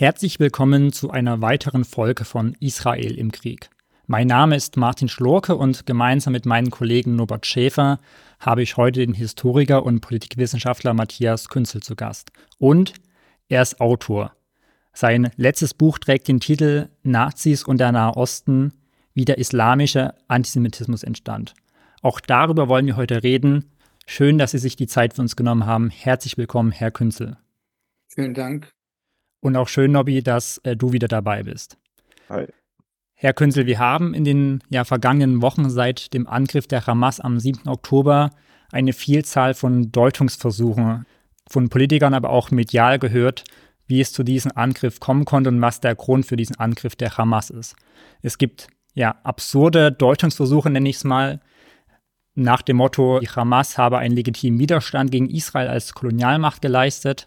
Herzlich willkommen zu einer weiteren Folge von Israel im Krieg. Mein Name ist Martin Schlurke und gemeinsam mit meinen Kollegen Norbert Schäfer habe ich heute den Historiker und Politikwissenschaftler Matthias Küntzel zu Gast. Und er ist Autor. Sein letztes Buch trägt den Titel Nazis und der Nahe Osten, wie der islamische Antisemitismus entstand. Auch darüber wollen wir heute reden. Schön, dass Sie sich die Zeit für uns genommen haben. Herzlich willkommen, Herr Küntzel. Vielen Dank. Und auch schön, Nobby, dass du wieder dabei bist. Hi. Herr Küntzel, wir haben in den vergangenen Wochen seit dem Angriff der Hamas am 7. Oktober eine Vielzahl von Deutungsversuchen von Politikern, aber auch medial gehört, wie es zu diesem Angriff kommen konnte und was der Grund für diesen Angriff der Hamas ist. Es gibt absurde Deutungsversuche, nenne ich es mal, nach dem Motto, die Hamas habe einen legitimen Widerstand gegen Israel als Kolonialmacht geleistet.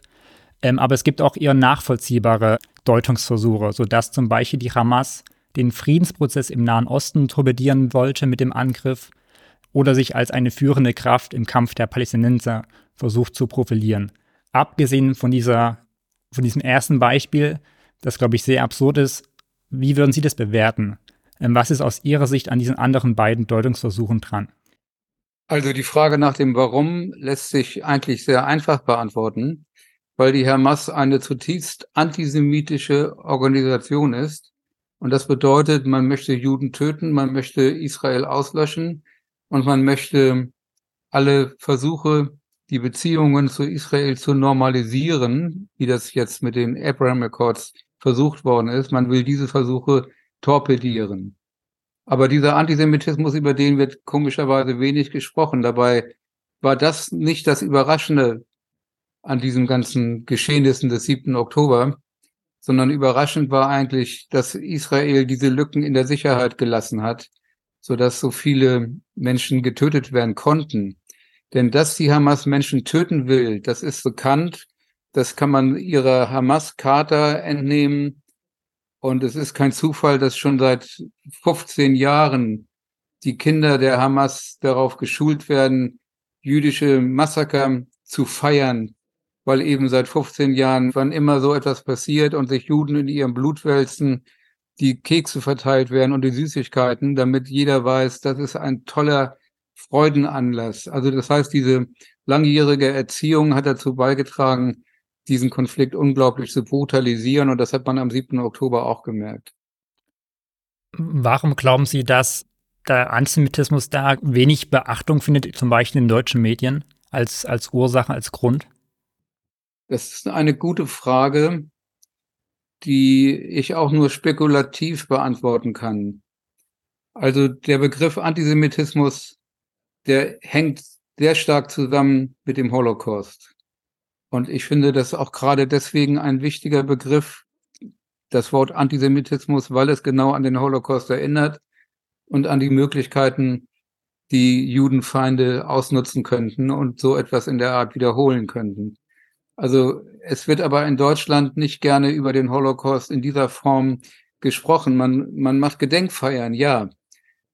Aber es gibt auch eher nachvollziehbare Deutungsversuche, sodass zum Beispiel die Hamas den Friedensprozess im Nahen Osten torpedieren wollte mit dem Angriff oder sich als eine führende Kraft im Kampf der Palästinenser versucht zu profilieren. Abgesehen von diesem ersten Beispiel, das, glaube ich, sehr absurd ist, wie würden Sie das bewerten? Was ist aus Ihrer Sicht an diesen anderen beiden Deutungsversuchen dran? Also die Frage nach dem Warum lässt sich eigentlich sehr einfach beantworten, weil die Hamas eine zutiefst antisemitische Organisation ist. Und das bedeutet, man möchte Juden töten, man möchte Israel auslöschen und man möchte alle Versuche, die Beziehungen zu Israel zu normalisieren, wie das jetzt mit den Abraham-Accords versucht worden ist, man will diese Versuche torpedieren. Aber dieser Antisemitismus, über den wird komischerweise wenig gesprochen. Dabei war das nicht das Überraschende an diesen ganzen Geschehnissen des 7. Oktober, sondern überraschend war eigentlich, dass Israel diese Lücken in der Sicherheit gelassen hat, sodass so viele Menschen getötet werden konnten. Denn dass die Hamas Menschen töten will, das ist bekannt, das kann man ihrer Hamas-Charta entnehmen. Und es ist kein Zufall, dass schon seit 15 Jahren die Kinder der Hamas darauf geschult werden, jüdische Massaker zu feiern, weil eben seit 15 Jahren, wann immer so etwas passiert und sich Juden in ihrem Blut wälzen, die Kekse verteilt werden und die Süßigkeiten, damit jeder weiß, das ist ein toller Freudenanlass. Also das heißt, diese langjährige Erziehung hat dazu beigetragen, diesen Konflikt unglaublich zu brutalisieren, und das hat man am 7. Oktober auch gemerkt. Warum glauben Sie, dass der Antisemitismus da wenig Beachtung findet, zum Beispiel in deutschen Medien, als Ursache, als Grund? Das ist eine gute Frage, die ich auch nur spekulativ beantworten kann. Also der Begriff Antisemitismus, der hängt sehr stark zusammen mit dem Holocaust. Und ich finde das auch gerade deswegen ein wichtiger Begriff, das Wort Antisemitismus, weil es genau an den Holocaust erinnert und an die Möglichkeiten, die Judenfeinde ausnutzen könnten und so etwas in der Art wiederholen könnten. Also es wird aber in Deutschland nicht gerne über den Holocaust in dieser Form gesprochen. Man macht Gedenkfeiern, ja,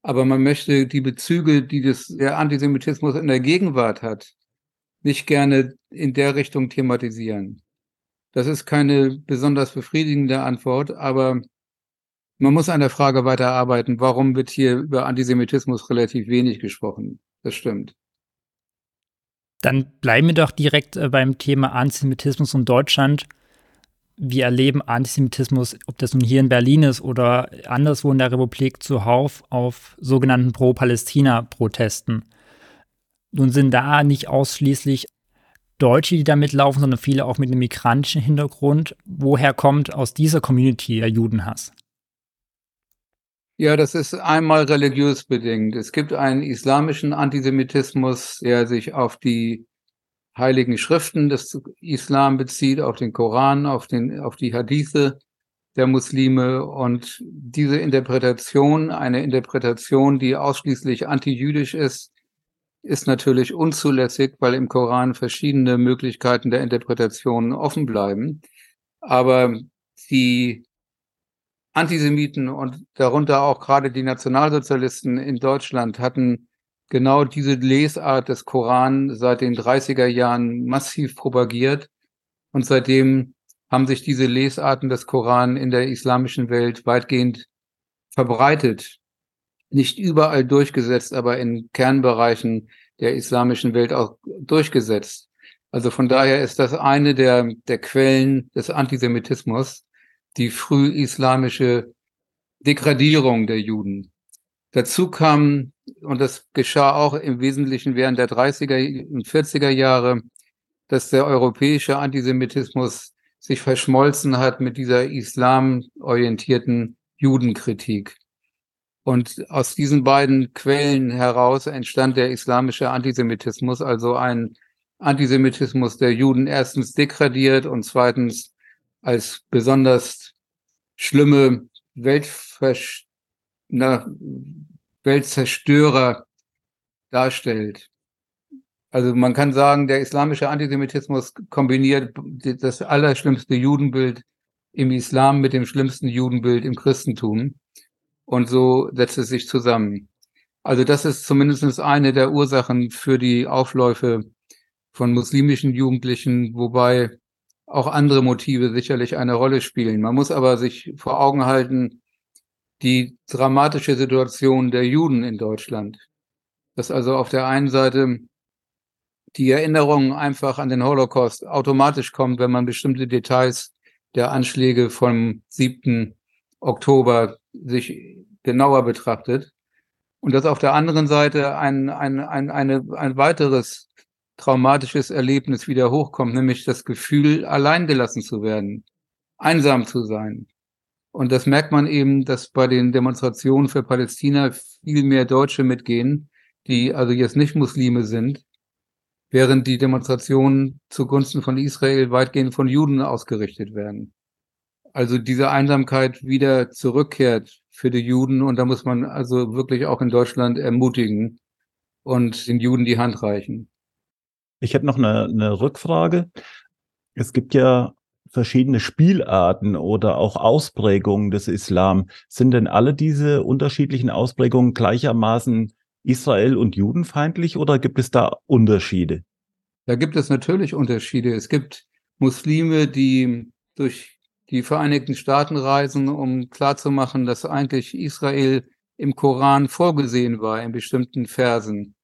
aber man möchte die Bezüge, die der Antisemitismus in der Gegenwart hat, nicht gerne in der Richtung thematisieren. Das ist keine besonders befriedigende Antwort, aber man muss an der Frage weiterarbeiten, warum wird hier über Antisemitismus relativ wenig gesprochen. Das stimmt. Dann bleiben wir doch direkt beim Thema Antisemitismus und Deutschland. Wir erleben Antisemitismus, ob das nun hier in Berlin ist oder anderswo in der Republik, zuhauf auf sogenannten Pro-Palästina-Protesten. Nun sind da nicht ausschließlich Deutsche, die da mitlaufen, sondern viele auch mit einem migrantischen Hintergrund. Woher kommt aus dieser Community der Judenhass? Ja, das ist einmal religiös bedingt. Es gibt einen islamischen Antisemitismus, der sich auf die heiligen Schriften des Islam bezieht, auf den Koran, auf die Hadithe der Muslime. Und diese Interpretation, eine Interpretation, die ausschließlich antijüdisch ist, ist natürlich unzulässig, weil im Koran verschiedene Möglichkeiten der Interpretation offen bleiben. Aber die Antisemiten und darunter auch gerade die Nationalsozialisten in Deutschland hatten genau diese Lesart des Koran seit den 30er Jahren massiv propagiert. Und seitdem haben sich diese Lesarten des Koran in der islamischen Welt weitgehend verbreitet. Nicht überall durchgesetzt, aber in Kernbereichen der islamischen Welt auch durchgesetzt. Also von daher ist das eine der Quellen des Antisemitismus, die frühislamische Degradierung der Juden. Dazu kam, und das geschah auch im Wesentlichen während der 30er und 40er Jahre, dass der europäische Antisemitismus sich verschmolzen hat mit dieser islamorientierten Judenkritik. Und aus diesen beiden Quellen heraus entstand der islamische Antisemitismus, also ein Antisemitismus der Juden erstens degradiert und zweitens als besonders schlimme Weltzerstörer darstellt. Also man kann sagen, der islamische Antisemitismus kombiniert das allerschlimmste Judenbild im Islam mit dem schlimmsten Judenbild im Christentum. Und so setzt es sich zusammen. Also das ist zumindest eine der Ursachen für die Aufläufe von muslimischen Jugendlichen, wobei auch andere Motive sicherlich eine Rolle spielen. Man muss aber sich vor Augen halten, die dramatische Situation der Juden in Deutschland. Dass also auf der einen Seite die Erinnerung einfach an den Holocaust automatisch kommt, wenn man bestimmte Details der Anschläge vom 7. Oktober sich genauer betrachtet. Und dass auf der anderen Seite ein weiteres traumatisches Erlebnis wieder hochkommt, nämlich das Gefühl, alleingelassen zu werden, einsam zu sein. Und das merkt man eben, dass bei den Demonstrationen für Palästina viel mehr Deutsche mitgehen, die also jetzt nicht Muslime sind, während die Demonstrationen zugunsten von Israel weitgehend von Juden ausgerichtet werden. Also diese Einsamkeit wieder zurückkehrt für die Juden, und da muss man also wirklich auch in Deutschland ermutigen und den Juden die Hand reichen. Ich hätte noch eine Rückfrage. Es gibt ja verschiedene Spielarten oder auch Ausprägungen des Islam. Sind denn alle diese unterschiedlichen Ausprägungen gleichermaßen Israel- und Judenfeindlich oder gibt es da Unterschiede? Da gibt es natürlich Unterschiede. Es gibt Muslime, die durch die Vereinigten Staaten reisen, um klarzumachen, dass eigentlich Israel im Koran vorgesehen war in bestimmten Versen.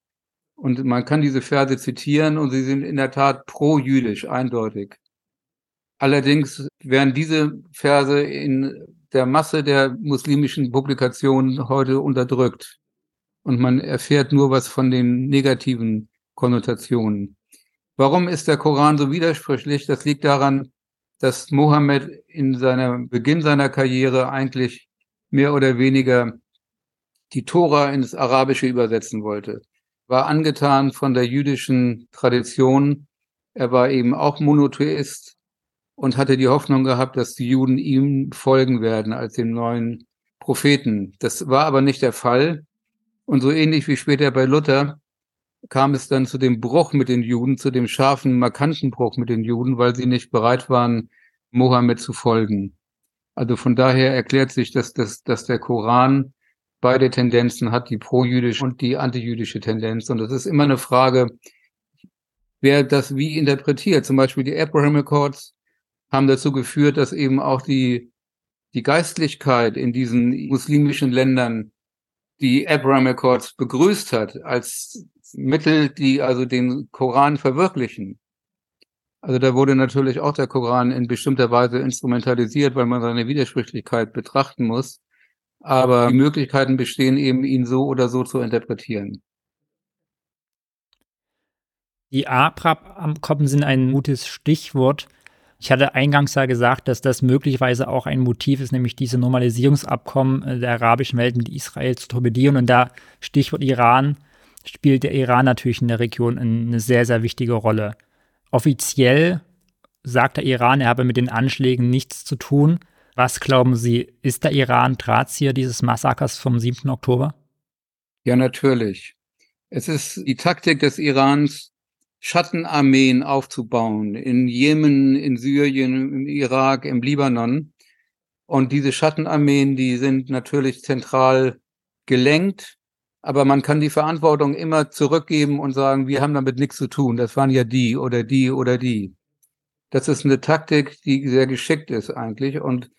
Und man kann diese Verse zitieren und sie sind in der Tat pro-jüdisch, eindeutig. Allerdings werden diese Verse in der Masse der muslimischen Publikationen heute unterdrückt. Und man erfährt nur was von den negativen Konnotationen. Warum ist der Koran so widersprüchlich? Das liegt daran, dass Mohammed in Beginn seiner Karriere eigentlich mehr oder weniger die Tora ins Arabische übersetzen wollte. War angetan von der jüdischen Tradition. Er war eben auch Monotheist und hatte die Hoffnung gehabt, dass die Juden ihm folgen werden als dem neuen Propheten. Das war aber nicht der Fall. Und so ähnlich wie später bei Luther kam es dann zu dem Bruch mit den Juden, zu dem scharfen, markanten Bruch mit den Juden, weil sie nicht bereit waren, Mohammed zu folgen. Also von daher erklärt sich, dass der Koran beide Tendenzen hat, die pro-jüdische und die antijüdische Tendenz. Und das ist immer eine Frage, wer das wie interpretiert. Zum Beispiel die Abraham-Accords haben dazu geführt, dass eben auch die Geistlichkeit in diesen muslimischen Ländern die Abraham-Accords begrüßt hat als Mittel, die also den Koran verwirklichen. Also da wurde natürlich auch der Koran in bestimmter Weise instrumentalisiert, weil man seine Widersprüchlichkeit betrachten muss. Aber die Möglichkeiten bestehen eben, ihn so oder so zu interpretieren. Die Abraham-Abkommen sind ein gutes Stichwort. Ich hatte eingangs ja gesagt, dass das möglicherweise auch ein Motiv ist, nämlich diese Normalisierungsabkommen der arabischen Welt mit Israel zu torpedieren. Und da Stichwort Iran, spielt der Iran natürlich in der Region eine sehr, sehr wichtige Rolle. Offiziell sagt der Iran, er habe mit den Anschlägen nichts zu tun. Was glauben Sie, ist der Iran Drahtzieher dieses Massakers vom 7. Oktober? Ja, natürlich. Es ist die Taktik des Irans, Schattenarmeen aufzubauen in Jemen, in Syrien, im Irak, im Libanon. Und diese Schattenarmeen, die sind natürlich zentral gelenkt, aber man kann die Verantwortung immer zurückgeben und sagen, wir haben damit nichts zu tun, das waren ja die oder die oder die. Das ist eine Taktik, die sehr geschickt ist eigentlich und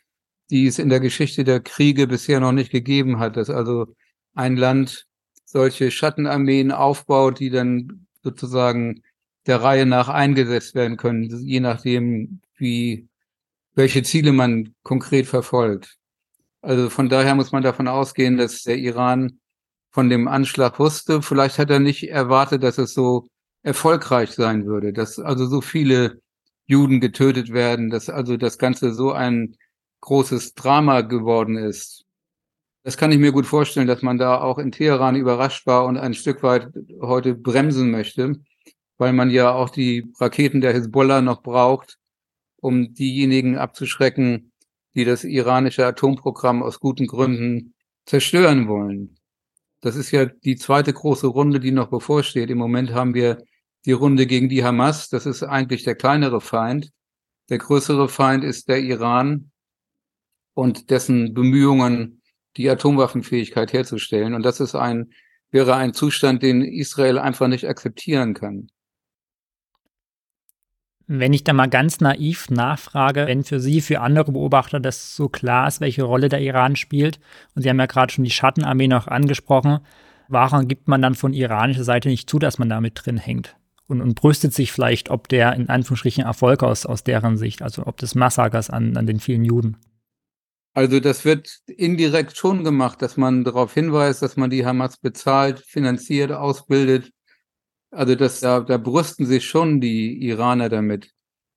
die es in der Geschichte der Kriege bisher noch nicht gegeben hat, dass also ein Land solche Schattenarmeen aufbaut, die dann sozusagen der Reihe nach eingesetzt werden können, je nachdem, welche Ziele man konkret verfolgt. Also von daher muss man davon ausgehen, dass der Iran von dem Anschlag wusste. Vielleicht hat er nicht erwartet, dass es so erfolgreich sein würde, dass also so viele Juden getötet werden, dass also das Ganze so ein großes Drama geworden ist. Das kann ich mir gut vorstellen, dass man da auch in Teheran überrascht war und ein Stück weit heute bremsen möchte, weil man ja auch die Raketen der Hezbollah noch braucht, um diejenigen abzuschrecken, die das iranische Atomprogramm aus guten Gründen zerstören wollen. Das ist ja die zweite große Runde, die noch bevorsteht. Im Moment haben wir die Runde gegen die Hamas. Das ist eigentlich der kleinere Feind. Der größere Feind ist der Iran und dessen Bemühungen, die Atomwaffenfähigkeit herzustellen. Und das ist wäre ein Zustand, den Israel einfach nicht akzeptieren kann. Wenn ich da mal ganz naiv nachfrage, wenn für Sie, für andere Beobachter das so klar ist, welche Rolle der Iran spielt, und Sie haben ja gerade schon die Schattenarmee noch angesprochen, warum gibt man dann von iranischer Seite nicht zu, dass man da mit drin hängt? Und brüstet sich vielleicht, ob der in Anführungsstrichen Erfolg aus deren Sicht, also ob des Massakers an den vielen Juden? Also das wird indirekt schon gemacht, dass man darauf hinweist, dass man die Hamas bezahlt, finanziert, ausbildet. Also da brüsten sich schon die Iraner damit.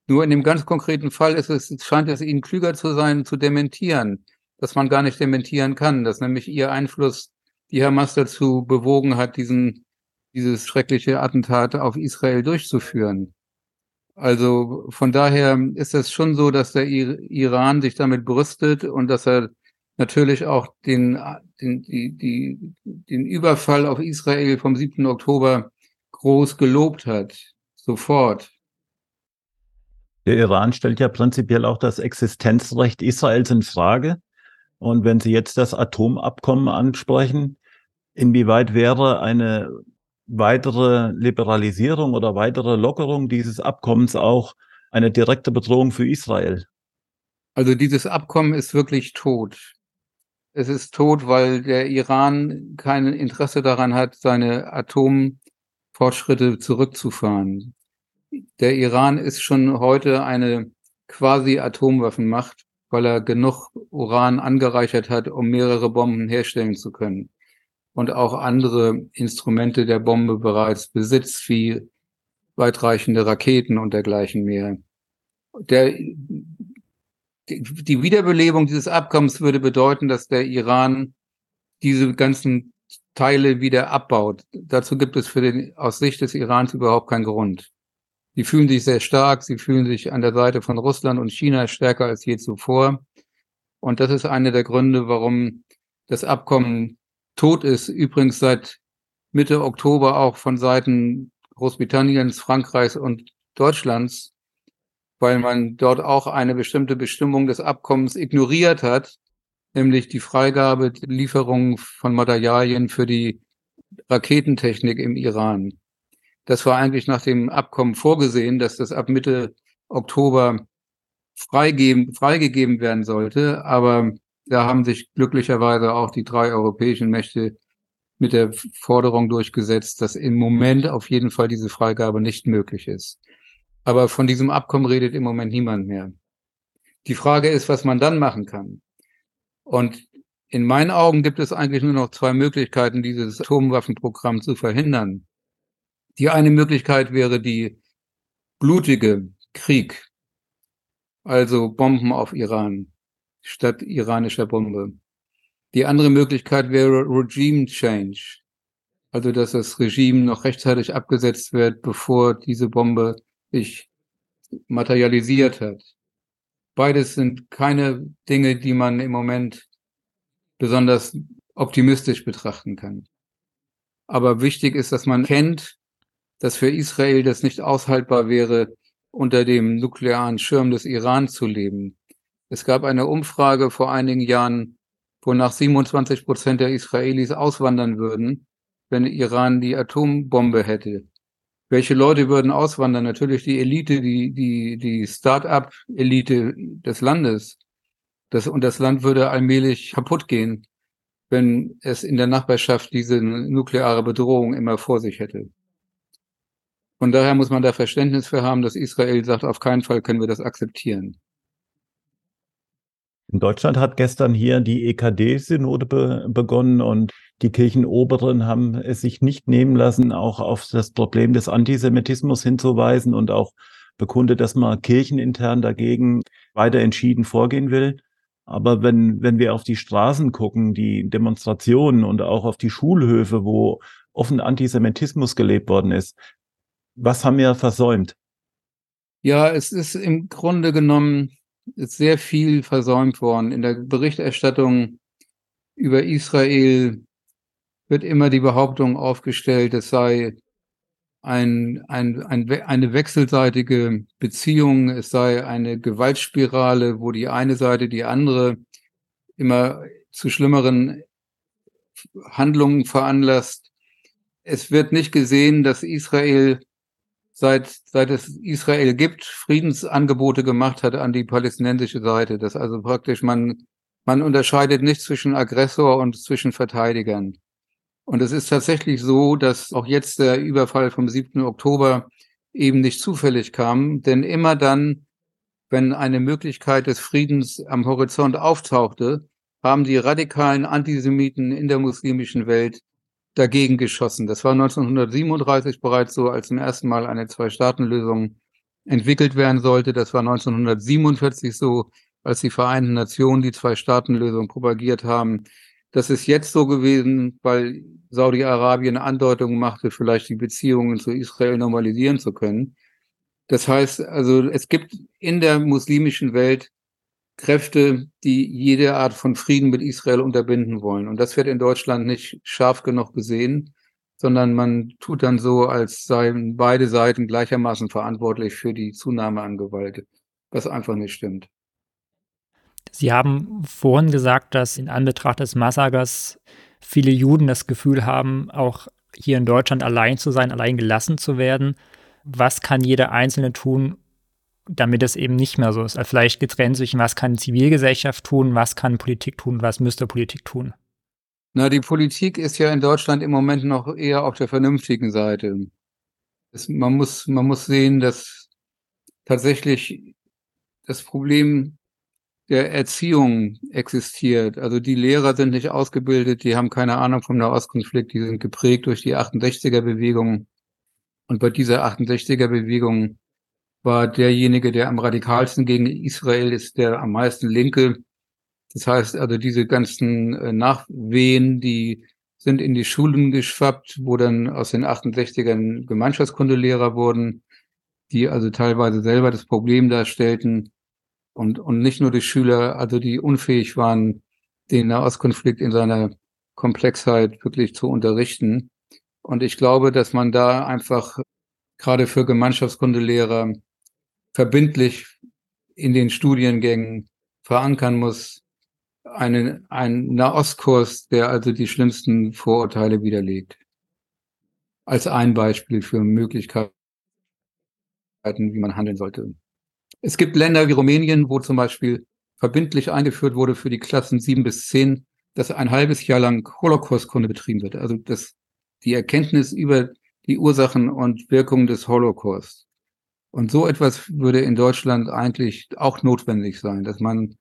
Nur in dem ganz konkreten Fall scheint es ihnen klüger zu sein, zu dementieren, dass man gar nicht dementieren kann, dass nämlich ihr Einfluss die Hamas dazu bewogen hat, dieses schreckliche Attentat auf Israel durchzuführen. Also von daher ist es schon so, dass der Iran sich damit brüstet und dass er natürlich auch den Überfall auf Israel vom 7. Oktober groß gelobt hat, sofort. Der Iran stellt ja prinzipiell auch das Existenzrecht Israels in Frage. Und wenn Sie jetzt das Atomabkommen ansprechen, inwieweit wäre eine weitere Liberalisierung oder weitere Lockerung dieses Abkommens auch eine direkte Bedrohung für Israel? Also dieses Abkommen ist wirklich tot. Es ist tot, weil der Iran kein Interesse daran hat, seine Atomfortschritte zurückzufahren. Der Iran ist schon heute eine quasi Atomwaffenmacht, weil er genug Uran angereichert hat, um mehrere Bomben herstellen zu können. Und auch andere Instrumente der Bombe bereits besitzt, wie weitreichende Raketen und dergleichen mehr. Die Wiederbelebung dieses Abkommens würde bedeuten, dass der Iran diese ganzen Teile wieder abbaut. Dazu gibt es aus Sicht des Irans überhaupt keinen Grund. Sie fühlen sich sehr stark, sie fühlen sich an der Seite von Russland und China stärker als je zuvor. Und das ist einer der Gründe, warum das Abkommen tot ist, übrigens seit Mitte Oktober auch von Seiten Großbritanniens, Frankreichs und Deutschlands, weil man dort auch eine bestimmte Bestimmung des Abkommens ignoriert hat, nämlich die Freigabe, die Lieferung von Materialien für die Raketentechnik im Iran. Das war eigentlich nach dem Abkommen vorgesehen, dass das ab Mitte Oktober freigegeben werden sollte, aber da haben sich glücklicherweise auch die 3 europäischen Mächte mit der Forderung durchgesetzt, dass im Moment auf jeden Fall diese Freigabe nicht möglich ist. Aber von diesem Abkommen redet im Moment niemand mehr. Die Frage ist, was man dann machen kann. Und in meinen Augen gibt es eigentlich nur noch 2 Möglichkeiten, dieses Atomwaffenprogramm zu verhindern. Die eine Möglichkeit wäre die blutige Krieg, also Bomben auf Iran statt iranischer Bombe. Die andere Möglichkeit wäre Regime Change, also dass das Regime noch rechtzeitig abgesetzt wird, bevor diese Bombe sich materialisiert hat. Beides sind keine Dinge, die man im Moment besonders optimistisch betrachten kann. Aber wichtig ist, dass man kennt, dass für Israel das nicht aushaltbar wäre, unter dem nuklearen Schirm des Iran zu leben. Es gab eine Umfrage vor einigen Jahren, wonach 27% der Israelis auswandern würden, wenn Iran die Atombombe hätte. Welche Leute würden auswandern? Natürlich die Elite, die Start-up-Elite des Landes. Und das Land würde allmählich kaputt gehen, wenn es in der Nachbarschaft diese nukleare Bedrohung immer vor sich hätte. Von daher muss man da Verständnis für haben, dass Israel sagt, auf keinen Fall können wir das akzeptieren. In Deutschland hat gestern hier die EKD-Synode begonnen und die Kirchenoberen haben es sich nicht nehmen lassen, auch auf das Problem des Antisemitismus hinzuweisen und auch bekundet, dass man kirchenintern dagegen weiter entschieden vorgehen will. Aber wenn wir auf die Straßen gucken, die Demonstrationen und auch auf die Schulhöfe, wo offen Antisemitismus gelebt worden ist, was haben wir versäumt? Ja, es ist im Grunde genommen sehr viel versäumt worden. In der Berichterstattung über Israel wird immer die Behauptung aufgestellt, es sei eine wechselseitige Beziehung, es sei eine Gewaltspirale, wo die eine Seite die andere immer zu schlimmeren Handlungen veranlasst. Es wird nicht gesehen, dass Israel, seit es Israel gibt, Friedensangebote gemacht hat an die palästinensische Seite. Das also praktisch, man unterscheidet nicht zwischen Aggressor und zwischen Verteidigern. Und es ist tatsächlich so, dass auch jetzt der Überfall vom 7. Oktober eben nicht zufällig kam. Denn immer dann, wenn eine Möglichkeit des Friedens am Horizont auftauchte, haben die radikalen Antisemiten in der muslimischen Welt dagegen geschossen. Das war 1937 bereits so, als zum ersten Mal eine Zwei-Staaten-Lösung entwickelt werden sollte. Das war 1947 so, als die Vereinten Nationen die Zwei-Staaten-Lösung propagiert haben. Das ist jetzt so gewesen, weil Saudi-Arabien Andeutungen machte, vielleicht die Beziehungen zu Israel normalisieren zu können. Das heißt, also es gibt in der muslimischen Welt Kräfte, die jede Art von Frieden mit Israel unterbinden wollen. Und das wird in Deutschland nicht scharf genug gesehen, sondern man tut dann so, als seien beide Seiten gleichermaßen verantwortlich für die Zunahme an Gewalt, was einfach nicht stimmt. Sie haben vorhin gesagt, dass in Anbetracht des Massakers viele Juden das Gefühl haben, auch hier in Deutschland allein zu sein, allein gelassen zu werden. Was kann jeder Einzelne tun, damit es eben nicht mehr so ist? Also vielleicht getrennt zwischen, was kann Zivilgesellschaft tun, was kann Politik tun, was müsste Politik tun? Na, die Politik ist ja in Deutschland im Moment noch eher auf der vernünftigen Seite. Man muss sehen, dass tatsächlich das Problem der Erziehung existiert. Also die Lehrer sind nicht ausgebildet, die haben keine Ahnung vom Nahostkonflikt, die sind geprägt durch die 68er-Bewegung. Und bei dieser 68er-Bewegung war derjenige, der am radikalsten gegen Israel ist, der am meisten Linke. Das heißt also, diese ganzen Nachwehen, die sind in die Schulen geschwappt, wo dann aus den 68ern Gemeinschaftskundelehrer wurden, die also teilweise selber das Problem darstellten. Und nicht nur die Schüler, also die unfähig waren, den Nahostkonflikt in seiner Komplexheit wirklich zu unterrichten. Und ich glaube, dass man da einfach gerade für Gemeinschaftskundelehrer verbindlich in den Studiengängen verankern muss, einen Nahostkurs, der also die schlimmsten Vorurteile widerlegt. Als ein Beispiel für Möglichkeiten, wie man handeln sollte. Es gibt Länder wie Rumänien, wo zum Beispiel verbindlich eingeführt wurde für die Klassen 7 bis 10, dass ein halbes Jahr lang Holocaustkunde betrieben wird. Also dass die Erkenntnis über die Ursachen und Wirkungen des Holocaust. Und so etwas würde in Deutschland eigentlich auch notwendig sein, dass man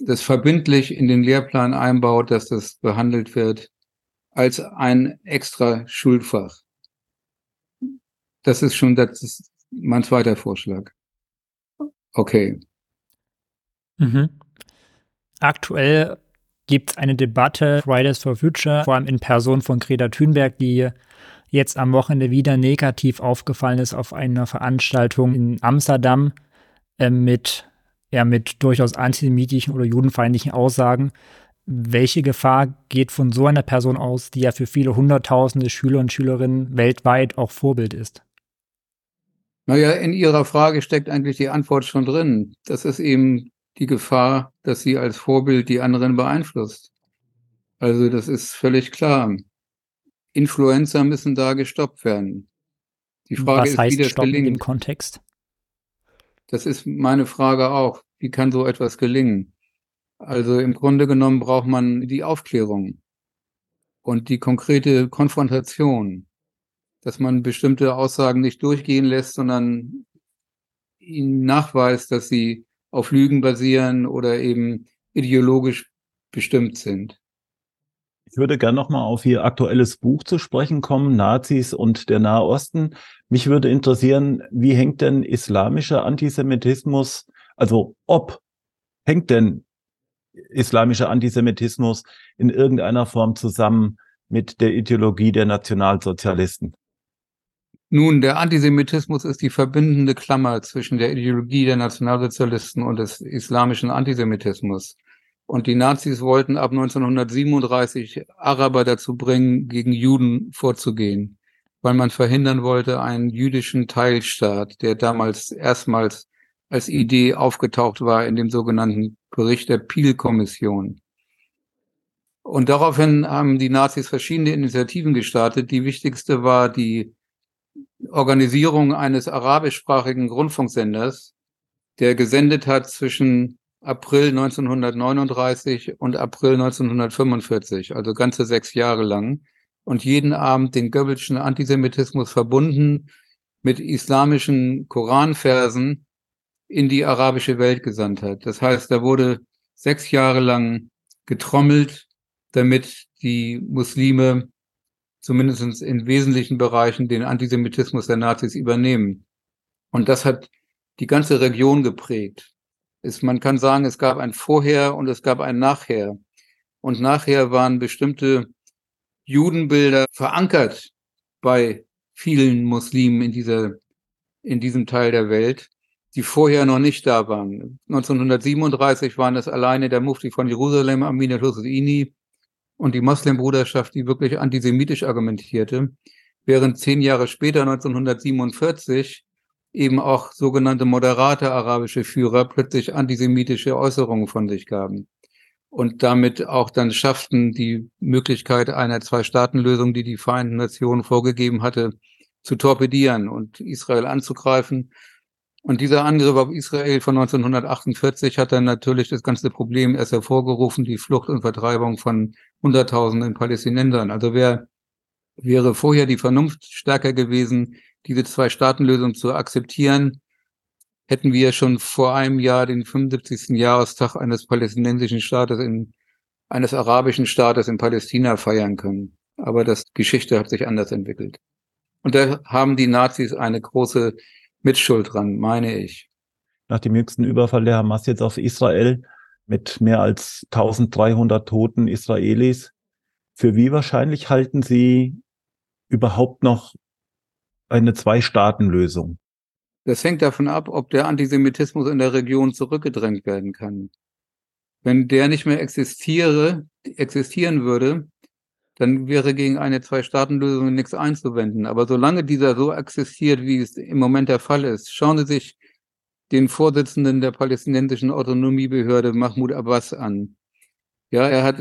das verbindlich in den Lehrplan einbaut, dass das behandelt wird als ein extra Schulfach. Das ist mein zweiter Vorschlag. Okay. Mhm. Aktuell gibt es eine Debatte, Fridays for Future, vor allem in Person von Greta Thunberg, die jetzt am Wochenende wieder negativ aufgefallen ist auf einer Veranstaltung in Amsterdam mit durchaus antisemitischen oder judenfeindlichen Aussagen. Welche Gefahr geht von so einer Person aus, die ja für viele hunderttausende Schüler und Schülerinnen weltweit auch Vorbild ist? Naja, in Ihrer Frage steckt eigentlich die Antwort schon drin. Das ist eben die Gefahr, dass sie als Vorbild die anderen beeinflusst. Also das ist völlig klar. Influencer müssen da gestoppt werden. Die Frage ist, wie das gelingt. In dem Kontext? Das ist meine Frage auch. Wie kann so etwas gelingen? Also im Grunde genommen braucht man die Aufklärung und die konkrete Konfrontation, dass man bestimmte Aussagen nicht durchgehen lässt, sondern ihnen nachweist, dass sie auf Lügen basieren oder eben ideologisch bestimmt sind. Ich würde gerne nochmal auf Ihr aktuelles Buch zu sprechen kommen, Nazis und der Nahe Osten. Mich würde interessieren, wie hängt denn islamischer Antisemitismus, hängt denn islamischer Antisemitismus in irgendeiner Form zusammen mit der Ideologie der Nationalsozialisten? Nun, der Antisemitismus ist die verbindende Klammer zwischen der Ideologie der Nationalsozialisten und des islamischen Antisemitismus. Und die Nazis wollten ab 1937 Araber dazu bringen, gegen Juden vorzugehen, weil man verhindern wollte einen jüdischen Teilstaat, der damals erstmals als Idee aufgetaucht war in dem sogenannten Bericht der Peel-Kommission. Und daraufhin haben die Nazis verschiedene Initiativen gestartet. Die wichtigste war die Organisierung eines arabischsprachigen Rundfunksenders, der gesendet hat zwischen April 1939 und April 1945, also ganze 6 Jahre lang, und jeden Abend den Goebbelschen Antisemitismus verbunden mit islamischen Koranversen in die arabische Welt gesandt hat. Das heißt, da wurde 6 Jahre lang getrommelt, damit die Muslime zumindest in wesentlichen Bereichen den Antisemitismus der Nazis übernehmen. Und das hat die ganze Region geprägt. Man kann sagen, es gab ein Vorher und es gab ein Nachher. Und nachher waren bestimmte Judenbilder verankert bei vielen Muslimen in diesem Teil der Welt, die vorher noch nicht da waren. 1937 waren es alleine der Mufti von Jerusalem, Amin al-Husseini, und die Muslimbruderschaft, die wirklich antisemitisch argumentierte, während 10 Jahre später, 1947, eben auch sogenannte moderate arabische Führer plötzlich antisemitische Äußerungen von sich gaben und damit auch dann schafften, die Möglichkeit einer Zwei-Staaten-Lösung, die die Vereinten Nationen vorgegeben hatte, zu torpedieren und Israel anzugreifen. Und dieser Angriff auf Israel von 1948 hat dann natürlich das ganze Problem erst hervorgerufen, die Flucht und Vertreibung von Hunderttausenden Palästinensern. Also wäre vorher die Vernunft stärker gewesen, diese Zwei-Staaten-Lösung zu akzeptieren, hätten wir schon vor einem Jahr den 75. Jahrestag eines palästinensischen Staates, eines arabischen Staates in Palästina feiern können. Aber die Geschichte hat sich anders entwickelt. Und da haben die Nazis eine große Mitschuld dran, meine ich. Nach dem jüngsten Überfall der Hamas jetzt auf Israel mit mehr als 1300 toten Israelis, für wie wahrscheinlich halten Sie überhaupt noch eine Zwei-Staaten-Lösung? Das hängt davon ab, ob der Antisemitismus in der Region zurückgedrängt werden kann. Wenn der nicht mehr existieren würde, dann wäre gegen eine Zwei-Staaten-Lösung nichts einzuwenden. Aber solange dieser so existiert, wie es im Moment der Fall ist, schauen Sie sich den Vorsitzenden der palästinensischen Autonomiebehörde, Mahmoud Abbas, an. Ja, er hat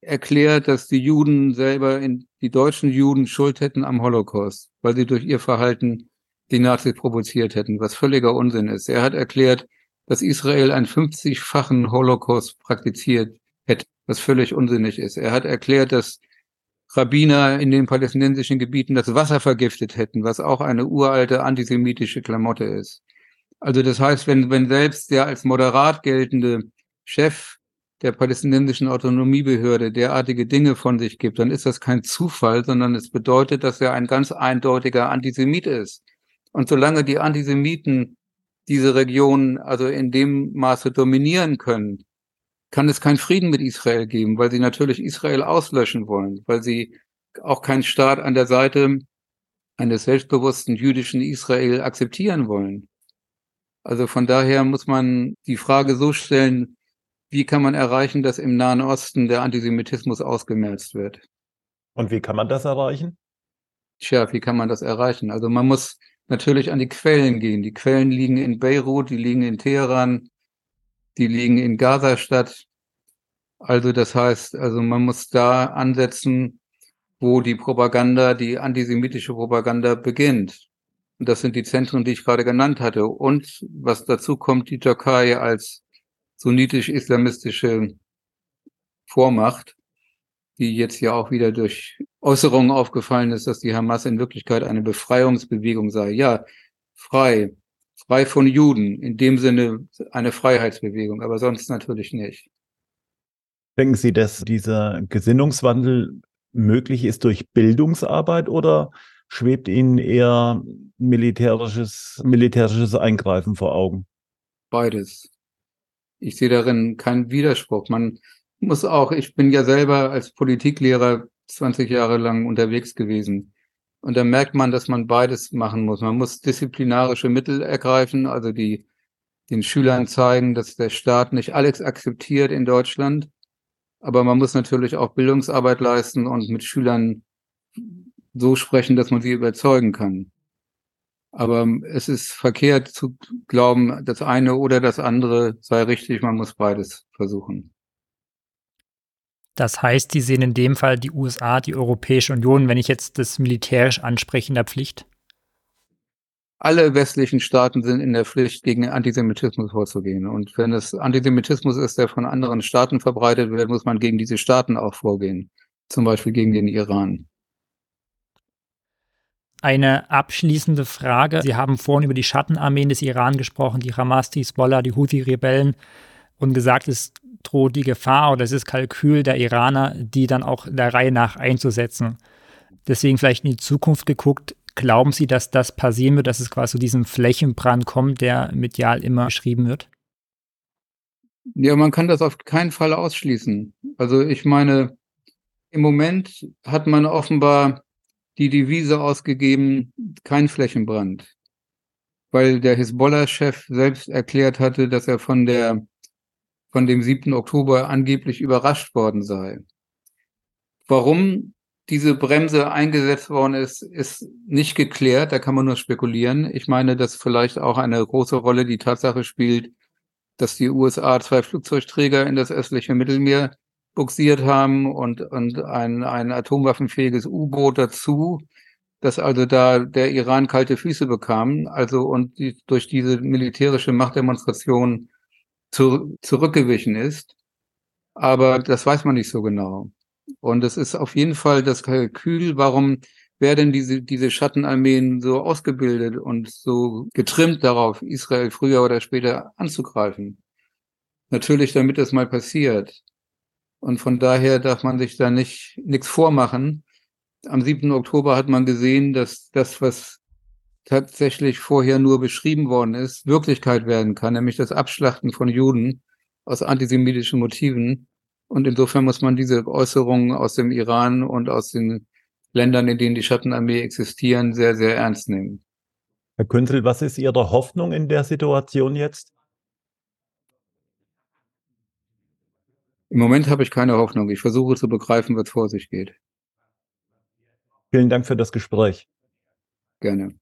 erklärt, dass die Juden selber, die deutschen Juden, Schuld hätten am Holocaust, weil sie durch ihr Verhalten die Nazis provoziert hätten, was völliger Unsinn ist. Er hat erklärt, dass Israel einen 50-fachen Holocaust praktiziert hätte, was völlig unsinnig ist. Er hat erklärt, dass Rabbiner in den palästinensischen Gebieten das Wasser vergiftet hätten, was auch eine uralte antisemitische Klamotte ist. Also das heißt, wenn selbst der als moderat geltende Chef der palästinensischen Autonomiebehörde derartige Dinge von sich gibt, dann ist das kein Zufall, sondern es bedeutet, dass er ein ganz eindeutiger Antisemit ist. Und solange die Antisemiten diese Region also in dem Maße dominieren können, kann es keinen Frieden mit Israel geben, weil sie natürlich Israel auslöschen wollen, weil sie auch keinen Staat an der Seite eines selbstbewussten jüdischen Israel akzeptieren wollen. Also von daher muss man die Frage so stellen, wie kann man erreichen, dass im Nahen Osten der Antisemitismus ausgemerzt wird? Und wie kann man das erreichen? Tja, wie kann man das erreichen? Also man muss natürlich an die Quellen gehen. Die Quellen liegen in Beirut, die liegen in Teheran, die liegen in Gaza-Stadt. Also das heißt, man muss da ansetzen, wo die antisemitische Propaganda beginnt. Und das sind die Zentren, die ich gerade genannt hatte. Und was dazu kommt, die Türkei als sunnitisch-islamistische Vormacht, die jetzt ja auch wieder durch Äußerungen aufgefallen ist, dass die Hamas in Wirklichkeit eine Befreiungsbewegung sei. Ja, frei von Juden, in dem Sinne eine Freiheitsbewegung, aber sonst natürlich nicht. Denken Sie, dass dieser Gesinnungswandel möglich ist durch Bildungsarbeit oder schwebt Ihnen eher militärisches Eingreifen vor Augen? Beides. Ich sehe darin keinen Widerspruch. Man muss auch, ich bin ja selber als Politiklehrer 20 Jahre lang unterwegs gewesen. Und da merkt man, dass man beides machen muss. Man muss disziplinarische Mittel ergreifen, also den Schülern zeigen, dass der Staat nicht alles akzeptiert in Deutschland. Aber man muss natürlich auch Bildungsarbeit leisten und mit Schülern so sprechen, dass man sie überzeugen kann. Aber es ist verkehrt zu glauben, das eine oder das andere sei richtig. Man muss beides versuchen. Das heißt, Sie sehen in dem Fall die USA, die Europäische Union, wenn ich jetzt das militärisch anspreche, in der Pflicht? Alle westlichen Staaten sind in der Pflicht, gegen Antisemitismus vorzugehen. Und wenn es Antisemitismus ist, der von anderen Staaten verbreitet wird, muss man gegen diese Staaten auch vorgehen. Zum Beispiel gegen den Iran. Eine abschließende Frage. Sie haben vorhin über die Schattenarmeen des Iran gesprochen, die Hamas, die Hezbollah, die Houthi-Rebellen und gesagt, es droht die Gefahr oder es ist Kalkül der Iraner, die dann auch der Reihe nach einzusetzen. Deswegen vielleicht in die Zukunft geguckt, glauben Sie, dass das passieren wird, dass es quasi zu diesem Flächenbrand kommt, der medial immer beschrieben wird? Ja, man kann das auf keinen Fall ausschließen. Also ich meine, im Moment hat man offenbar die Devise ausgegeben, kein Flächenbrand, weil der Hezbollah-Chef selbst erklärt hatte, dass er von dem 7. Oktober angeblich überrascht worden sei. Warum diese Bremse eingesetzt worden ist, ist nicht geklärt, da kann man nur spekulieren. Ich meine, dass vielleicht auch eine große Rolle die Tatsache spielt, dass die USA 2 Flugzeugträger in das östliche Mittelmeer buxiert haben und ein atomwaffenfähiges U-Boot dazu, dass also da der Iran kalte Füße bekam, also und die, durch diese militärische Machtdemonstration zurückgewichen ist. Aber das weiß man nicht so genau. Und es ist auf jeden Fall das Kalkül, warum werden diese Schattenarmeen so ausgebildet und so getrimmt darauf, Israel früher oder später anzugreifen. Natürlich, damit das mal passiert. Und von daher darf man sich da nichts vormachen. Am 7. Oktober hat man gesehen, dass das, was tatsächlich vorher nur beschrieben worden ist, Wirklichkeit werden kann, nämlich das Abschlachten von Juden aus antisemitischen Motiven. Und insofern muss man diese Äußerungen aus dem Iran und aus den Ländern, in denen die Schattenarmee existieren, sehr, sehr ernst nehmen. Herr Küntzel, was ist Ihre Hoffnung in der Situation jetzt? Im Moment habe ich keine Hoffnung. Ich versuche zu begreifen, was vor sich geht. Vielen Dank für das Gespräch. Gerne.